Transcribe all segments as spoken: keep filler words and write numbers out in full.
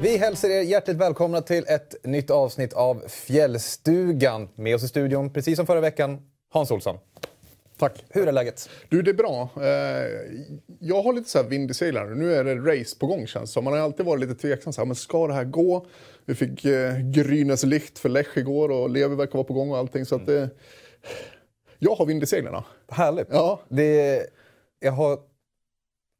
Vi hälsar er hjärtligt välkomna till ett nytt avsnitt av Fjällstugan. Med oss i studion, precis som förra veckan, Hans Olsson. Tack. Hur är läget? Du, det är bra. Jag har lite så här vind i seglarna. Nu är det race på gång, känns som. Man har alltid varit lite tveksam. Så här, men ska det här gå? Vi fick Grünes Licht för Lech igår och Levi verkar vara på gång och allting. Så att det... Jag har vind i seglarna. Härligt. Ja. Det... Jag har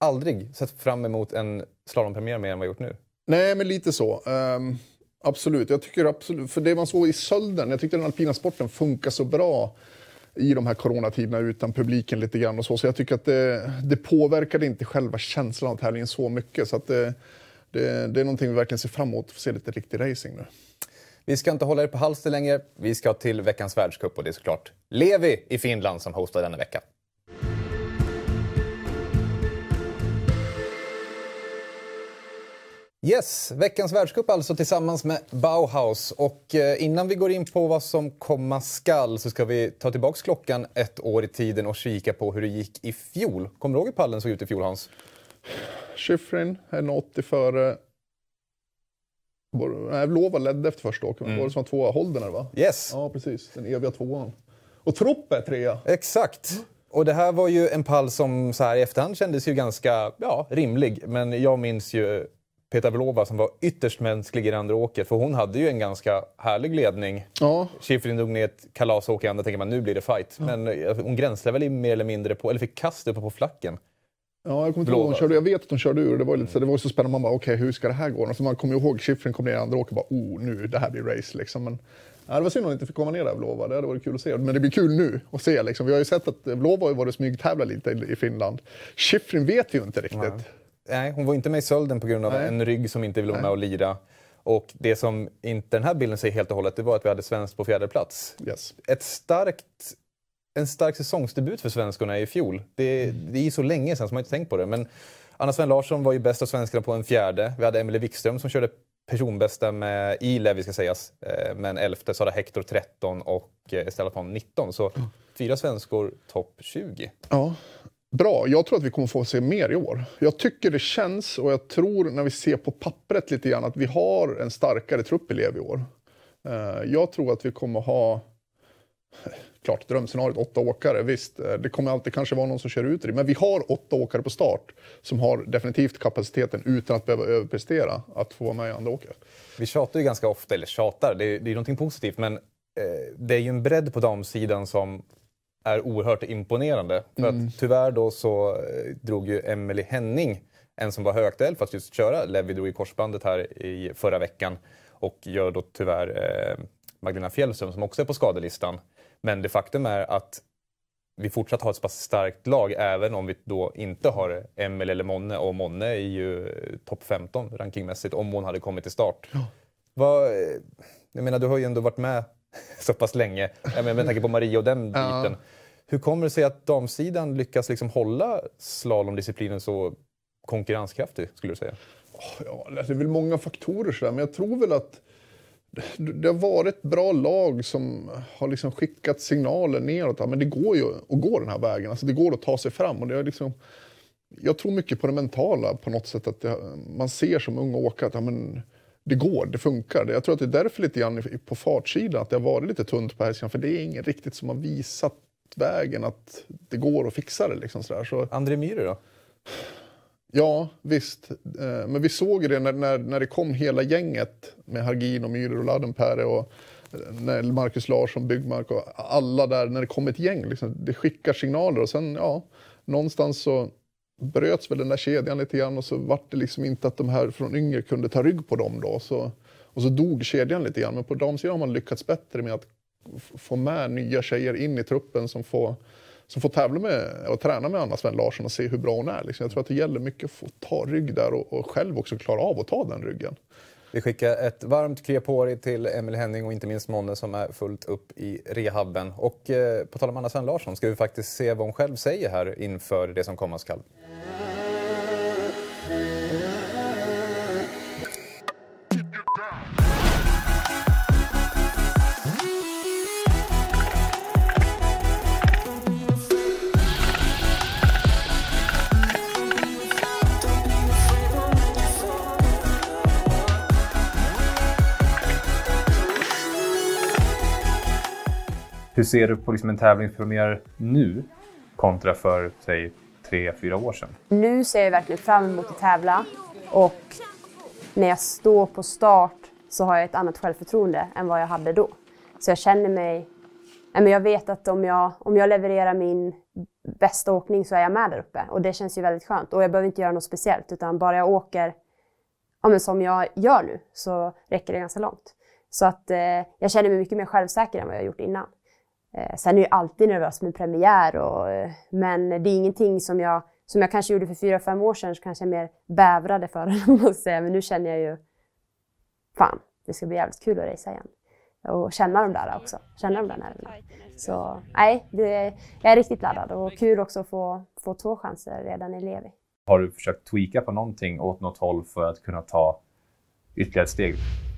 aldrig sett fram emot en slalompremiär mer än vad jag gjort nu. Nej, men lite så. Um, absolut. Jag tycker absolut. För det man såg i Sölden, jag tyckte den alpina sporten funkar så bra i de här coronatiderna utan publiken lite grann och så. Så jag tycker att det, det påverkade inte själva känslan av tävlingen så mycket. Så att det, det, det är någonting vi verkligen ser fram emot för att se lite riktig racing nu. Vi ska inte hålla er på halsen längre. Vi ska till veckans världscup och det är såklart Levi i Finland som hostar denna vecka. Yes, veckans världscup alltså tillsammans med Bauhaus. Och innan vi går in på vad som komma skall så ska vi ta tillbaka klockan ett år i tiden och kika på hur det gick i fjol. Kommer du ihåg hur pallen såg ut i fjol, Hans? Shiffrin, en åttio före... Lovar ledde efter första åken. Mm. Var det som tvåa Holden, va? Yes. Ja, precis. Den eviga tvåan. Och Tropp är trea. Exakt. Och det här var ju en pall som så här i efterhand kändes ju ganska ja, rimlig. Men jag minns ju... Petra Vlhová som var ytterst mänsklig i andra åket. För hon hade ju en ganska härlig ledning. Ja. Shiffrin dog ner ett kalasåker i andra. Tänker man, nu blir det fight. Ja. Men hon gränslade väl mer eller mindre på... Eller fick kast upp på flacken. Ja, jag kommer inte ihåg. Hon körde, jag vet att hon körde ur. Det var, lite, mm. det var så spännande. Man bara, okej, okay, hur ska det här gå? Alltså, man kommer ihåg Shiffrin kom ner i andra åker. Bara, oh, nu, det här blir race. Liksom. Men, nej, det var synd att hon inte fick komma ner där, Vlhová. Det hade varit kul att se. Men det blir kul nu att se. Liksom. Vi har ju sett att Vlhová har varit smygtävla lite i Finland. Shiffrin vet vi ju inte riktigt. Nej. Nej, hon var inte med i Sölden på grund av Nej. en rygg som inte ville vara med och lira. Och det som inte den här bilden säger helt och hållet, det var att vi hade svenskt på fjärde plats. Yes. Ett starkt, en stark säsongsdebut för svenskorna i fjol. Det, mm. det är så länge sedan som man inte tänkt på det. Men Anna Swenn-Larsson var ju bäst av svenskarna på en fjärde. Vi hade Emelie Wikström som körde personbästa med Ile, vi ska sägas. Men elfte, Sara Hector tretton och Stellafan nitton. Så mm. fyra svenskor topp tjugo. Ja. Bra. Jag tror att vi kommer få se mer i år. Jag tycker det känns och jag tror när vi ser på pappret lite grann att vi har en starkare trupp i Levi i år. Jag tror att vi kommer ha, klart drömscenariot, åtta åkare. Visst, det kommer alltid kanske vara någon som kör ut i det. Men vi har åtta åkare på start som har definitivt kapaciteten utan att behöva överprestera att få vara med i andra åkare. Vi tjatar ju ganska ofta, eller tjatar, det är, det är någonting positivt. Men eh, det är ju en bredd på damsidan som... är oerhört imponerande. För mm. att tyvärr då så drog ju Emily Henning, en som var högaktuell för att just köra. Levi drog i korsbandet här i förra veckan. Och gör då tyvärr eh, Magdalena Fjällström som också är på skadelistan. Men det faktum är att vi fortsatt har ett så pass starkt lag även om vi då inte har Emily eller Monne. Och Monne är ju topp femton rankingmässigt om hon hade kommit till start. Ja. Vad, jag menar, du har ju ändå varit med så pass länge. Jag menar, med tanke på Maria och den biten. Ja. Hur kommer det sig att damsidan lyckas liksom hålla slalomdisciplinen så konkurrenskraftig, skulle du säga? Ja, det är väl många faktorer sådär, men jag tror väl att det har varit bra lag som har liksom skickat signaler neråt. Ja, men det går ju att gå den här vägen. Alltså, det går att ta sig fram. Och det är liksom, jag tror mycket på det mentala på något sätt. Att det, man ser som unga åkare att ja, men det går, det funkar. Jag tror att det är därför lite grann på fartsidan att det har varit lite tunt på här. För det är ingen riktigt som har visat vägen att det går att fixa det. Liksom sådär. Så... Andre Myhre då? Ja, visst. Men vi såg det när, när, när det kom hela gänget med Hargin och Myhre och Laddenpere och när Marcus Larsson, Byggmark och alla där. När det kom ett gäng, liksom, det skickar signaler och sen ja, någonstans så bröts väl den där kedjan lite grann och så var det liksom inte att de här från yngre kunde ta rygg på dem då. Så, och så dog kedjan lite grann. Men på damsidan har man lyckats bättre med att få med nya tjejer in i truppen som får, som får tävla med och träna med Anna Swenn-Larsson och se hur bra hon är. Liksom. Jag tror att det gäller mycket att få ta rygg där och, och själv också klara av att ta den ryggen. Vi skickar ett varmt krepori till Emil Henning och inte minst Måne som är fullt upp i rehabben. Och eh, på tal om Anna Swenn-Larsson ska vi faktiskt se vad hon själv säger här inför det som komma skall. Hur ser du på liksom en tävlingspremiär nu kontra för, säg, tre, fyra år sedan? Nu ser jag verkligen fram emot att tävla, och när jag står på start så har jag ett annat självförtroende än vad jag hade då. Så jag känner mig, jag vet att om jag, om jag levererar min bästa åkning så är jag med där uppe, och det känns ju väldigt skönt. Och jag behöver inte göra något speciellt, utan bara jag åker ja, men som jag gör nu så räcker det ganska långt. Så att eh, jag känner mig mycket mer självsäker än vad jag gjort innan. Eh, sen är jag alltid nervös med premiär, och, eh, men det är ingenting som jag, som jag kanske gjorde för fyra, fem år sedan, så kanske jag mer bävrade för det. Men nu känner jag ju, fan, det ska bli jävligt kul att racea igen. Och känna dem där också, känna dem där nerverna. Så nej, det är, jag är riktigt laddad, och kul också att få, få två chanser redan i Levi. Har du försökt tweaka på någonting åt något håll för att kunna ta ytterligare ett steg?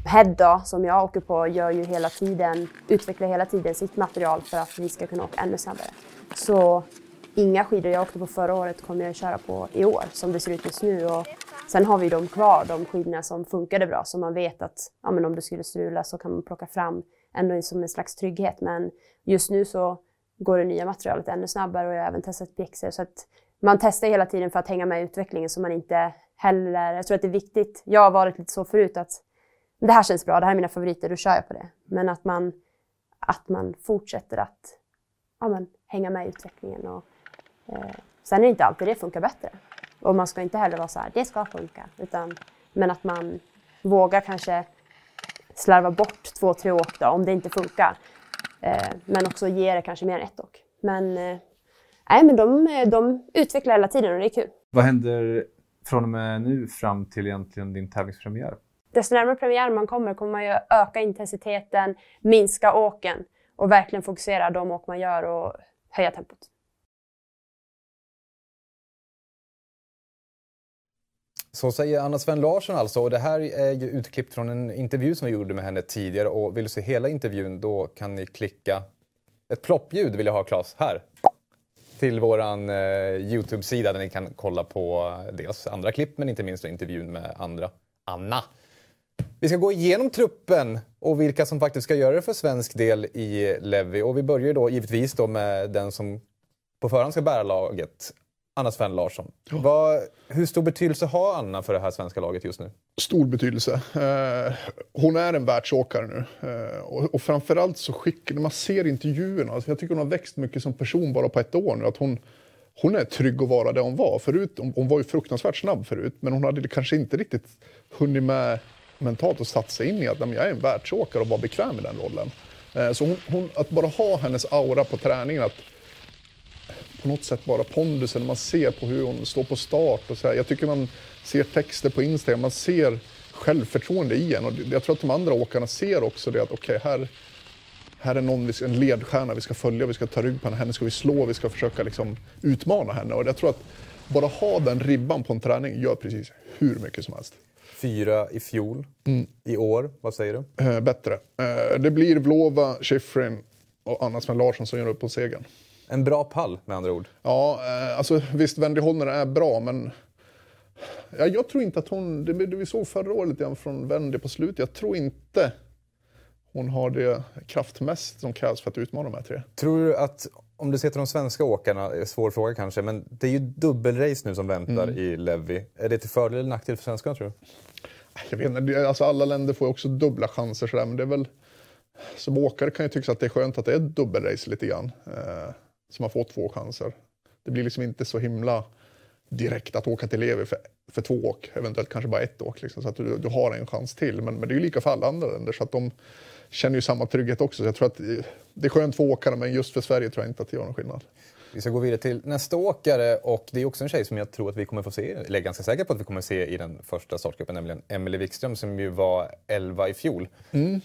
Hedda, som jag åker på, gör ju hela tiden, utvecklar hela tiden sitt material för att vi ska kunna åka ännu snabbare. Så inga skidor jag åkte på förra året kommer jag köra på i år, som det ser ut just nu. Och sen har vi de kvar, de skidorna som funkade bra, så man vet att ja, men om det skulle strula så kan man plocka fram ändå som en slags trygghet. Men just nu så går det nya materialet ännu snabbare, och jag har även testat pjäxor, så att man testar hela tiden för att hänga med i utvecklingen, så man inte heller... Jag tror att det är viktigt, jag har varit lite så förut att det här känns bra, det här är mina favoriter, då kör jag på det. Men att man, att man fortsätter att ja, men, hänga med i utvecklingen. Och, eh, sen är det inte alltid det funkar bättre. Och man ska inte heller vara så här, det ska funka. Utan, men att man vågar kanske slarva bort två, tre åk då, om det inte funkar. Eh, men också ge det kanske mer än ett åk. Men, eh, nej, men de, de utvecklar hela tiden, och det är kul. Vad händer från och med nu fram till egentligen din tävlingspremiär? Desto närmare premiär man kommer, kommer man ju öka intensiteten, minska åken och verkligen fokusera de åk man gör och höja tempot. Så säger Anna Swenn-Larsson alltså, och det här är ju utklippt från en intervju som vi gjorde med henne tidigare, och vill du se hela intervjun då kan ni klicka ett ploppljud vill jag ha, Claes, här. Till våran eh, YouTube-sida där ni kan kolla på dels andra klipp men inte minst intervjun med andra Anna. Vi ska gå igenom truppen och vilka som faktiskt ska göra det för svensk del i Levi. Och vi börjar då givetvis då med den som på förhand ska bära laget, Anna Swenn-Larsson. Ja. Vad, hur stor betydelse har Anna för det här svenska laget just nu? Stor betydelse. Eh, hon är en världsåkare nu. Eh, och, och framförallt så skickar, när man ser intervjuerna, alltså jag tycker hon har växt mycket som person bara på ett år nu. Att hon, hon är trygg att vara där hon var förut. Hon, hon var ju fruktansvärt snabb förut, men hon hade kanske inte riktigt hunnit med mentalt och satt sig in i att jag är en världsåkare och var bekväm i den rollen. Så hon, hon, att bara ha hennes aura på träningen, att på något sätt bara pondusen, man ser på hur hon står på start och så här. Jag tycker man ser texter på Instagram, man ser självförtroende i henne, och jag tror att de andra åkarna ser också det, att okej, okay, här, här är någon, en ledstjärna vi ska följa, vi ska ta rygg på henne, henne ska vi slå, vi ska försöka liksom utmana henne, och jag tror att bara ha den ribban på en träning gör precis hur mycket som helst. Fyra i fjol, mm. I år, vad säger du? Eh, bättre. Eh, det blir Vlhová, Shiffrin och Anna Swenn-Larsson som gör upp på segern. En bra pall med andra ord. Ja, eh, alltså visst, Wendy Holner är bra, men ja, jag tror inte att hon, det, det vi såg förra året igen från Wendy på slut, jag tror inte hon har det kraftmässigt som krävs för att utmana de här tre. Tror du att, om du ser till de svenska åkarna, svår fråga kanske, men det är ju dubbelrace nu som väntar mm. i Levi. Är det till fördel eller nackdel för svenskarna, tror du? Jag vet inte, alltså alla länder får också dubbla chanser sådär, men det är väl, som åkare kan jag tycka att det är skönt att det är ett dubbelrace lite grann. Eh, så man får två chanser. Det blir liksom inte så himla direkt att åka till Levi för, för två åk, eventuellt kanske bara ett åk liksom, så att du, du har en chans till, men, men det är ju lika för alla andra länder, så att de känner ju samma trygghet också. Så jag tror att det är skönt för åkare, men just för Sverige tror jag inte att det gör någon skillnad. Vi ska gå vidare till nästa åkare, och det är också en tjej som jag tror att vi kommer få se, eller är ganska säker på att vi kommer se i den första startgruppen, nämligen Emelie Wikström som ju var elva i fjol. Mm.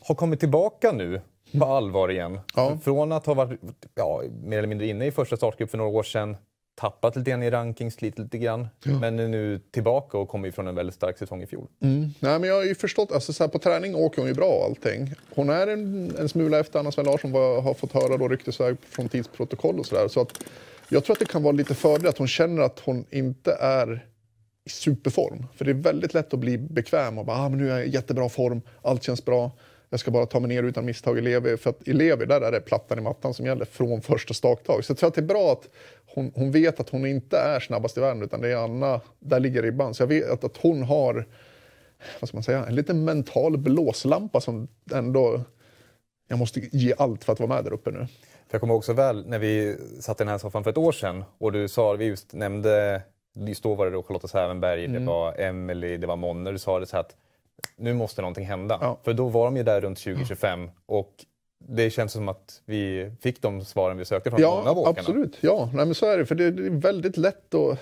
Har kommit tillbaka nu på allvar igen. Ja. Från att ha varit ja, mer eller mindre inne i första startgruppen för några år sedan, tappat lite grann i rankings lite, lite grann, ja. Men är nu tillbaka och kommer ifrån en väldigt stark säsong i fjol. Mm. Nej, men jag har ju förstått, alltså så här, på träning åker hon ju bra och allting. Hon är en, en smula efter Anna Swenn-Larsson, vad har fått höra då, ryktesväg från tidsprotokoll och sådär. Så att jag tror att det kan vara lite fördel att hon känner att hon inte är i superform. För det är väldigt lätt att bli bekväm och bara, ah, men nu är jag i jättebra form, allt känns bra. Jag ska bara ta mig ner utan misstag i Levi. För att i Levi, där är det plattan i mattan som gäller från första staktag. Så jag tror att det är bra att hon, hon vet att hon inte är snabbast i världen, utan det är Anna, där ligger ribban. Så jag vet att, att hon har, vad ska man säga, en liten mental blåslampa som ändå, jag måste ge allt för att vara med där uppe nu. För jag kommer också väl när vi satt i den här soffan för ett år sedan och du sa, vi just nämnde, just då var det då Charlotte Sävenberg, mm. det var Emelie, det var Monner, du sa det så här att nu måste någonting hända. Ja. För då var de ju där runt tjugo tjugofem och det känns som att vi fick de svaren vi sökte från ja, många av åkarna. Absolut. Ja, nej, men så är det. För det är väldigt lätt att,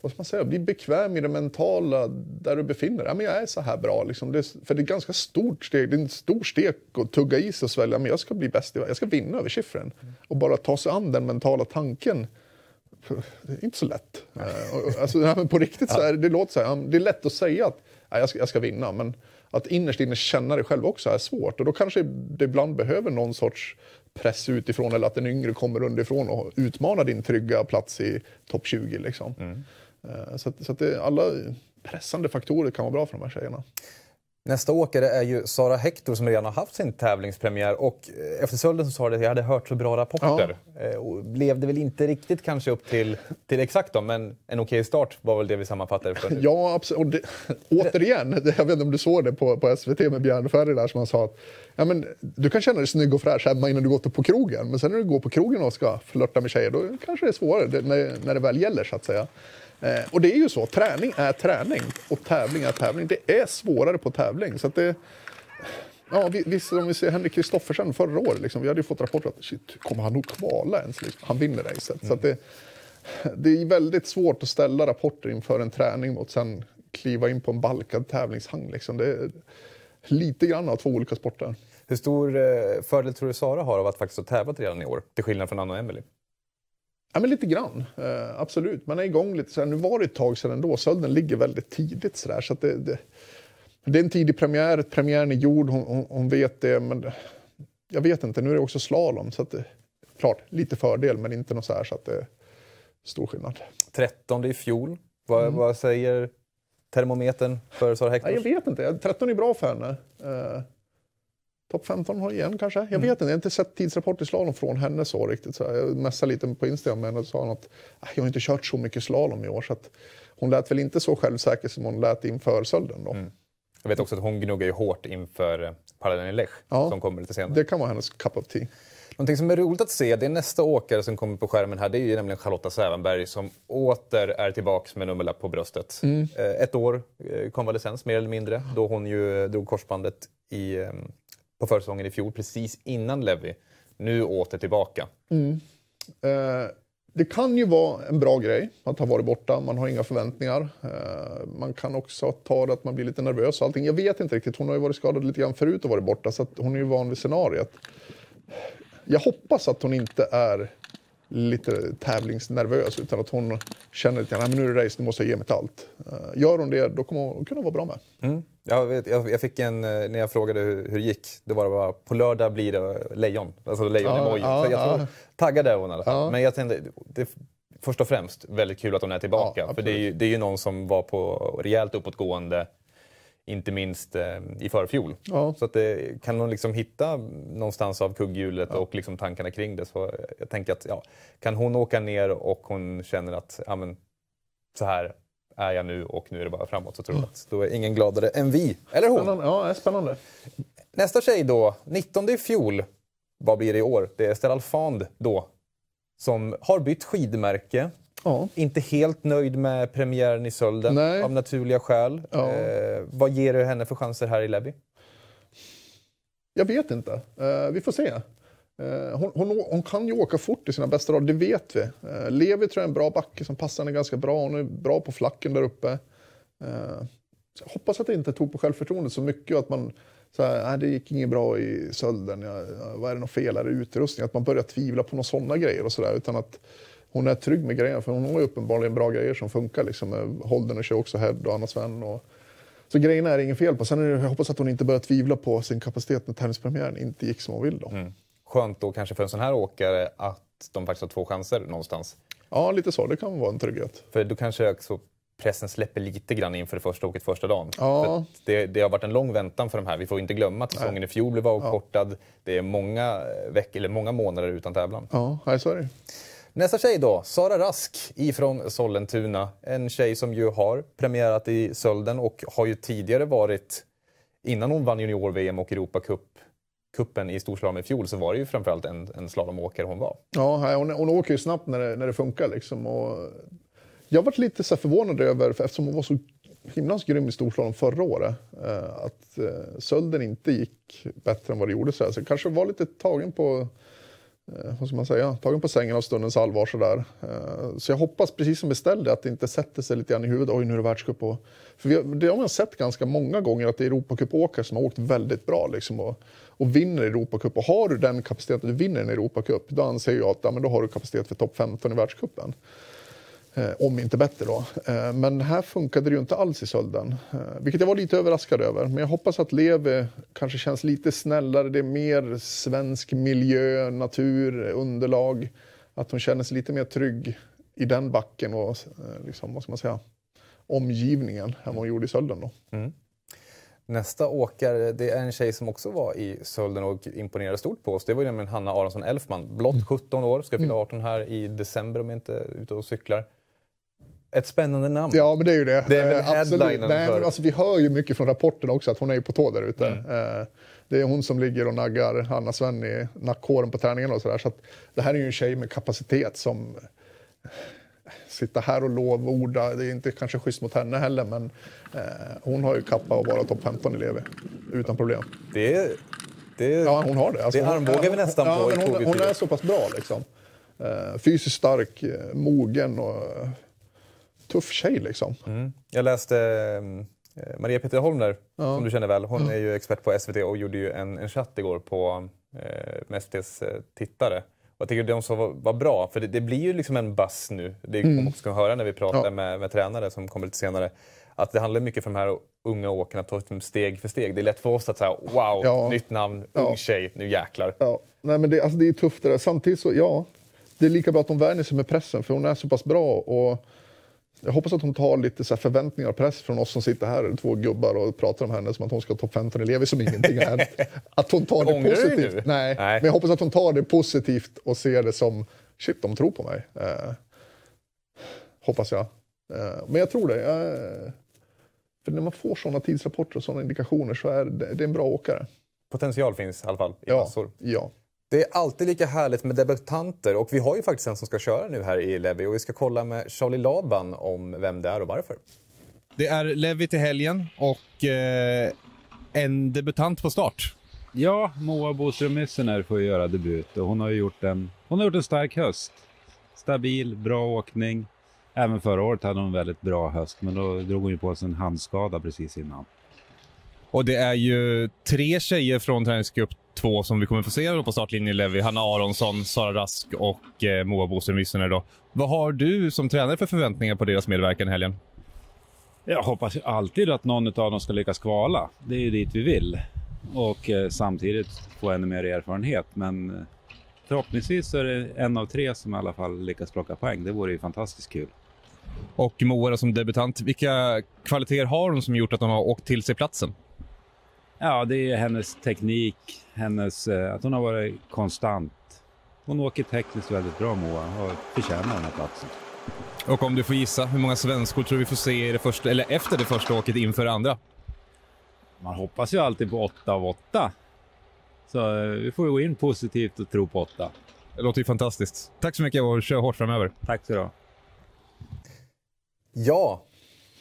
vad ska man säga, bli bekväm i det mentala där du befinner dig. Ja, men jag är så här bra. Liksom. Det är, för det är ett ganska stort steg. Det är en stor stek att tugga i sig och svälja. Men jag ska bli bäst i världen. Jag ska vinna över Shiffrin. Mm. Och bara ta sig an den mentala tanken. Det är inte så lätt. Alltså, nej, men på riktigt så är det, det låter så här. Det är lätt att säga att jag ska, jag ska vinna, men att innerst inne känna det själv också är svårt. Och då kanske det ibland behöver någon sorts press utifrån, eller att en yngre kommer underifrån och utmanar din trygga plats i topp tjugo. Liksom. Mm. Så, att, så att det, alla pressande faktorer kan vara bra för de här tjejerna. Nästa åkare är ju Sara Hector som redan har haft sin tävlingspremiär. Och efter Sölden så sa det att jag hade hört så bra rapporter. Ja. Och levde väl inte riktigt kanske upp till, till exakt dem. Men en okej start var väl det vi sammanfattade. För ja, absolut. Och det, återigen, jag vet inte om du såg det på, på S V T med Björn Ferry där som han sa att ja, men, du kan känna dig snygg och fräsch hemma innan du går upp på krogen. Men sen när du går på krogen och ska flirta med tjejer, då kanske det är svårare det, när, när det väl gäller så att säga. Eh, och det är ju så, träning är träning och tävling är tävling. Det är svårare på tävling. Så att det, ja, visst, om vi ser Henrik Kristoffersen förra året, liksom, vi hade ju fått rapporter att shit, kommer han nog kvala ens? Liksom? Han vinner racet. Mm. Så att det, det är väldigt svårt att ställa rapporter inför en träning och sen kliva in på en balkad tävlingshang. Liksom. Det är lite grann av två olika sporter. Hur stor eh, fördel tror du Sara har av att faktiskt ha tävlat redan i år, till skillnad från Anna och Emelie? Ja, men lite grann, eh, absolut. Man är igång lite så här. Nu var det ett tag sedan ändå. Sölden ligger väldigt tidigt så där. Så att det, det, det är en tidig premiär. Premiären är gjord, hon, hon, hon vet det. Men jag vet inte, nu är det också slalom. Så att det, klart, lite fördel men inte något så här så att det är stor skillnad. tretton i fjol. Vad, mm. vad säger termometern för Sara Hector? Ja, jag vet inte, tretton är bra för henne. Eh, Topp femton har igen kanske. Jag vet inte, jag har inte sett tidsrapport i slalom från henne så riktigt. Så jag mässade lite på Instagram med henne och sa att jag har inte kört så mycket slalom i år. Så att hon lät väl inte så självsäker som hon lät inför Sölden då. Mm. Jag vet också att hon gnuggar ju hårt inför Parallellen i Lech ja, som kommer lite senare. Det kan vara hennes cup of tea. Någonting som är roligt att se, det är nästa åkare som kommer på skärmen här. Det är ju nämligen Charlotte Sävenberg som åter är tillbaka med nummerlapp på bröstet. Mm. Ett år konvalescens mer eller mindre. Då hon ju drog korsbandet i... på försäsongen i fjol, precis innan Levi. Nu åter tillbaka. Mm. Eh, det kan ju vara en bra grej att ha varit borta. Man har inga förväntningar. Eh, man kan också ta det att man blir lite nervös och allting. Jag vet inte riktigt. Hon har ju varit skadad lite grann förut och varit borta. Så att hon är ju van vid scenariet. Jag hoppas att hon inte är lite tävlingsnervös. Utan att hon känner lite grann, men nu är det race, nu måste jag ge mig till allt. Eh, gör hon det, då kommer hon kunna vara bra med. Mm. Jag, vet, jag fick en, när jag frågade hur, hur det gick, det var bara, på lördag blir det lejon. Alltså lejon ah, i moj. Ah, så jag ah. taggade där hon i alla fall. Ah. Men jag tänkte, det, först och främst, väldigt kul att hon är tillbaka. Ah, för det är, ju, det är ju någon som var på rejält uppåtgående, inte minst eh, i förfjol. Ah. Så att det, kan hon liksom hitta någonstans av kugghjulet ah. och liksom tankarna kring det. Så jag tänker att, ja, kan hon åka ner och hon känner att, ja men, så här är jag nu och nu är det bara framåt så tror jag att då är ingen gladare än vi. Eller hon. Spännande. Ja, det är spännande. Nästa tjej då, nitton i fjol. Vad blir det i år? Det är Stella Alfand då som har bytt skidmärke. Ja. Inte helt nöjd med premiären i Sölden. Nej. Av naturliga skäl. Ja. Eh, vad ger du henne för chanser här i Levi? Jag vet inte. Eh, vi får se. Hon, hon, hon kan ju åka fort i sina bästa dagar, det vet vi. Uh, Levi tror jag är en bra backe som passar henne ganska bra. Hon är bra på flacken där uppe. Uh, jag hoppas att det inte tog på självförtroendet så mycket. Att man såhär, nej, det gick inget bra i Sölden. Ja, vad är det något fel? Är det utrustning? Att man börjar tvivla på några sådana grejer och sådär. Utan att hon är trygg med grejerna. För hon har ju uppenbarligen bra grejer som funkar. Liksom. Holden och kör också Head och Anna Swenn. Och... Så grejerna är det ingen fel på. Sen är det, jag hoppas att hon inte börjar tvivla på sin kapacitet när tävlingspremiären inte gick som hon vill då. Mm. Skönt då kanske för en sån här åkare att de faktiskt har två chanser någonstans. Ja, lite så. Det kan vara en trygghet. För du kanske också pressen släpper lite grann inför det första åket första dagen. Ja. Det, det har varit en lång väntan för de här. Vi får inte glömma att säsongen i fjol blev avkortad. Ja. Det är många veckor eller många månader utan tävlan. Ja, jag sa det. Nästa tjej då, Sara Rask ifrån Sollentuna. En tjej som ju har premierat i Sölden och har ju tidigare varit, innan hon vann junior-V M och Europacup-kuppen i storslalom i fjol, så var det ju framförallt en, en slalomåkare hon var. Ja, hon, hon åker ju snabbt när det, när det funkar liksom. Och jag var lite så förvånad över, för eftersom hon var så himlans grym i storslalom förra året, att Sölden inte gick bättre än vad det gjorde. Så, här. Så kanske var lite tagen på, vad ska man säga, tagen på sängen av stundens allvar så där. Så jag hoppas, precis som beställde, att det inte sätter sig lite grann i huvudet. Oj, nu är det världscup. För vi har, det har man sett ganska många gånger, att det är Europacup-åkare som har åkt väldigt bra liksom, och, och vinner Europacup. Och har du den kapaciteten att du vinner en Europacup, då anser jag att ja, men då har du kapacitet för topp femton i världscupen. Om inte bättre då. Men här funkade det ju inte alls i Sölden. Vilket jag var lite överraskad över. Men jag hoppas att Levi kanske känns lite snällare. Det är mer svensk miljö, natur, underlag. Att hon känner sig lite mer trygg i den backen och liksom, vad ska man säga, omgivningen än hon gjorde i Sölden då. Mm. Nästa åkare, det är en tjej som också var i Sölden och imponerade stort på oss. Det var ju nämligen Hanna Aronsson Elfman. Blott sjutton år, ska fylla arton här i december om jag inte är ute och cyklar. Ett spännande namn. Ja, men det är ju det. Det är eh, absolut. Nej, för... alltså, vi hör ju mycket från rapporten också att hon är ju på tå där ute. Mm. Eh, det är hon som ligger och naggar Anna Swenn i nackhåren på träningen och sådär. Så att det här är ju en tjej med kapacitet som sitta här och lovorda. Det är inte kanske schysst mot henne heller, men eh, hon har ju kappa att vara topp femton i Levi utan problem. Det är... Det, ja, hon har det. Alltså, det armbågar vi nästan ja, på. Ja, men hon, hon är så pass bra liksom. Eh, fysiskt stark, mogen och... tuff tjej liksom. Mm. Jag läste eh, Maria Peterholm där, ja. Som du känner väl. Hon är ju expert på S V T och gjorde ju en, en chatt igår på eh, S V T's eh, tittare. Och jag tycker att de som var, var bra, för det, det blir ju liksom en buzz nu. Det kommer mm. också höra när vi pratar ja. med, med tränare som kommer lite senare. Att det handlar mycket för de här unga åkarna att ta steg för steg. Det är lätt för oss att säga, wow, ja. nytt namn, ja. ung tjej, nu jäklar. Ja. Nej, men det, alltså, det är tufft det där. Samtidigt så, ja, det är lika bra att de värjer sig med pressen, för hon är så pass bra och... jag hoppas att hon tar lite så här förväntningar och press från oss som sitter här, två gubbar, och pratar om henne som att hon ska ha topp femton i Levi som ingenting är. Att hon tar det positivt. Nej. Nej, men jag hoppas att hon tar det positivt och ser det som, shit, de tror på mig. Eh, hoppas jag. Eh, men jag tror det. Eh, för när man får sådana tidsrapporter och sådana indikationer så är det, det är en bra åkare. Potential finns i alla fall i ja, massor. Ja. Det är alltid lika härligt med debutanter, och vi har ju faktiskt en som ska köra nu här i Levi, och vi ska kolla med Charlie Laban om vem det är och varför. Det är Levi till helgen och eh, en debutant på start. Ja, Moa Boström-Issner får göra debut, och hon har ju gjort en, hon har gjort en stark höst. Stabil, bra åkning. Även förra året hade hon en väldigt bra höst, men då drog hon ju på sig en handskada precis innan. Och det är ju tre tjejer från träningsgrupp två som vi kommer få se på startlinjen i Levi. Hanna Aronsson, Sara Rask och eh, Moa Boström-Issner då. Vad har du som tränare för förväntningar på deras medverkan i helgen? Jag hoppas alltid att någon av dem ska lyckas kvala. Det är ju dit vi vill. Och eh, samtidigt få ännu mer erfarenhet. Men förhoppningsvis så är det en av tre som i alla fall lyckas plocka poäng. Det vore ju fantastiskt kul. Och Moa som debutant, vilka kvaliteter har hon som gjort att de har åkt till sig platsen? Ja, det är hennes teknik, hennes, att hon har varit konstant. Hon åker tekniskt väldigt bra, Moa, och förtjänar den här platsen. Och om du får gissa, hur många svenskor tror vi får se i det första, eller efter det första åket inför det andra? Man hoppas ju alltid på åtta av åtta. Så vi får ju gå in positivt och tro på åtta. Det låter ju fantastiskt. Tack så mycket och kör hårt framöver. Tack så då. Ja.